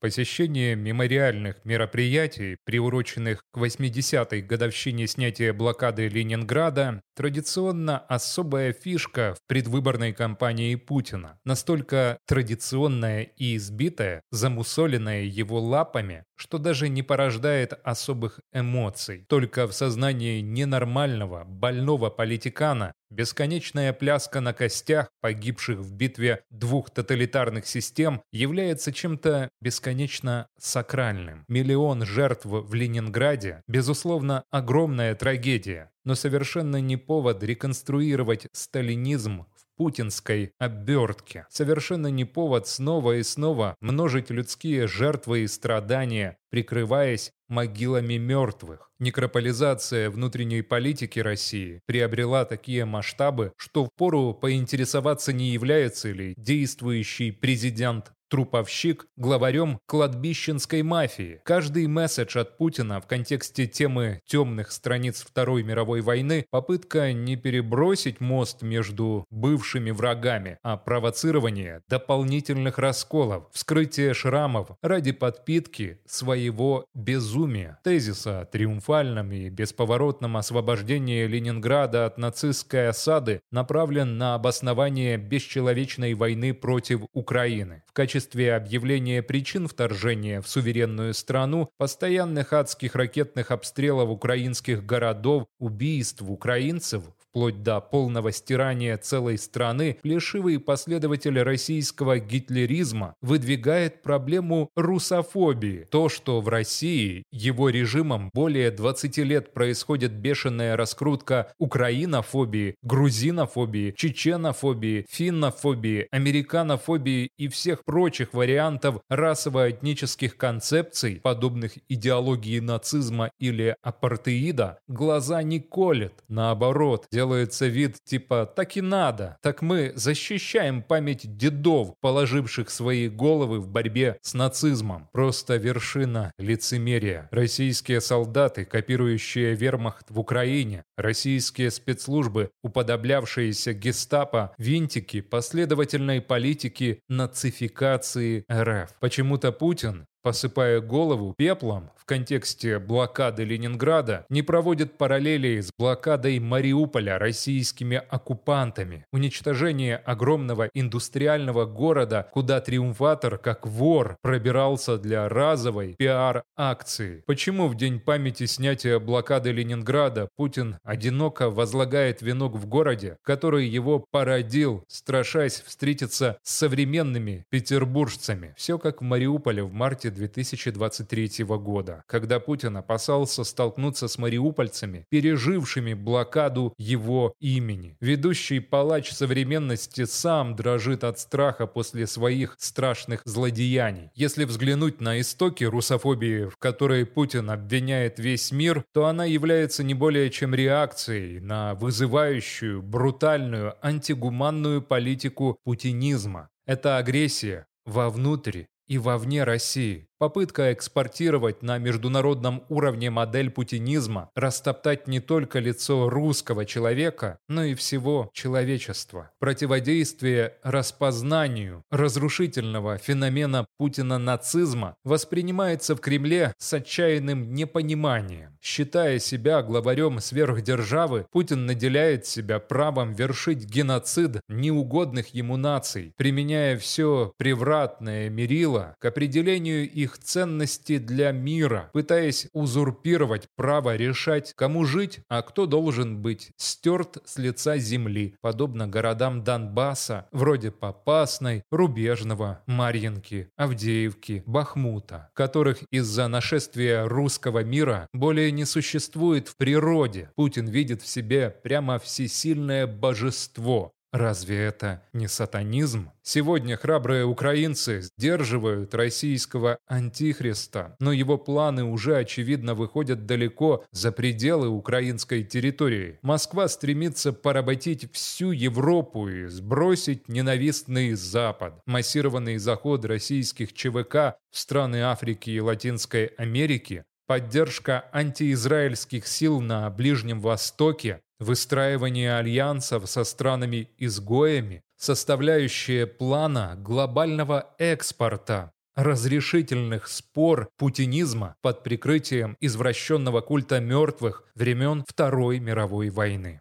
Посещение мемориальных мероприятий, приуроченных к 80-й годовщине снятия блокады Ленинграда, традиционно особая фишка в предвыборной кампании Путина, настолько традиционная и избитая, замусоленная его лапами, что даже не порождает особых эмоций. Только в сознании ненормального, больного политикана бесконечная пляска на костях погибших в битве двух тоталитарных систем является чем-то бесконечно сакральным. Миллион жертв в Ленинграде, безусловно, огромная трагедия, но совершенно не повод реконструировать сталинизм в путинской обертке. Совершенно не повод снова и снова множить людские жертвы и страдания, прикрываясь могилами мертвых. Некрополизация внутренней политики России приобрела такие масштабы, что впору поинтересоваться, не является ли действующий президент Труповщик главарем кладбищенской мафии. Каждый месседж от Путина в контексте темы темных страниц Второй мировой войны – попытка не перебросить мост между бывшими врагами, а провоцирование дополнительных расколов, вскрытие шрамов ради подпитки своего безумия. Тезиса о триумфальном и бесповоротном освобождении Ленинграда от нацистской осады направлен на обоснование бесчеловечной войны против Украины. В качестве объявления причин вторжения в суверенную страну, постоянных адских ракетных обстрелов украинских городов, убийств украинцев, вплоть до полного стирания целой страны, плешивый последователь российского гитлеризма выдвигает проблему русофобии. То, что в России его режимом более 20 лет происходит бешеная раскрутка украинофобии, грузинофобии, чеченофобии, финнофобии, американофобии и всех прочих вариантов расово-этнических концепций, подобных идеологии нацизма или апартеида, глаза не колет. Наоборот, делается вид типа «так и надо», «так мы защищаем память дедов, положивших свои головы в борьбе с нацизмом». Просто вершина лицемерия. Российские солдаты, копирующие вермахт в Украине, российские спецслужбы, уподоблявшиеся гестапо, винтики последовательной политики нацификации РФ. Почему-то Путин, посыпая голову пеплом в контексте блокады Ленинграда, не проводит параллелей с блокадой Мариуполя российскими оккупантами. Уничтожение огромного индустриального города, куда триумфатор, как вор, пробирался для разовой пиар-акции. Почему в день памяти снятия блокады Ленинграда Путин одиноко возлагает венок в городе, который его породил, страшась встретиться с современными петербуржцами? Все как в Мариуполе в марте 2023 года, когда Путин опасался столкнуться с мариупольцами, пережившими блокаду его имени. Ведущий палач современности сам дрожит от страха после своих страшных злодеяний. Если взглянуть на истоки русофобии, в которой Путин обвиняет весь мир, то она является не более чем реакцией на вызывающую, брутальную, антигуманную политику путинизма. Это агрессия вовнутрь и вовне России. Попытка экспортировать на международном уровне модель путинизма, растоптать не только лицо русского человека, но и всего человечества. Противодействие распознанию разрушительного феномена путина-нацизма воспринимается в Кремле с отчаянным непониманием. Считая себя главарем сверхдержавы, Путин наделяет себя правом вершить геноцид неугодных ему наций, применяя все превратное мерило к определению их ценности для мира, пытаясь узурпировать право решать, кому жить, а кто должен быть стерт с лица земли, подобно городам Донбасса, вроде Попасной, Рубежного, Марьинки, Авдеевки, Бахмута, которых из-за нашествия русского мира более не существует в природе. Путин видит в себе прямо всесильное божество. Разве это не сатанизм? Сегодня храбрые украинцы сдерживают российского антихриста, но его планы уже, очевидно, выходят далеко за пределы украинской территории. Москва стремится поработить всю Европу и сбросить ненавистный Запад. Массированный заход российских ЧВК в страны Африки и Латинской Америки, поддержка антиизраильских сил на Ближнем Востоке, выстраивание альянсов со странами-изгоями, составляющие плана глобального экспорта разрешительных спор путинизма под прикрытием извращенного культа мертвых времен Второй мировой войны.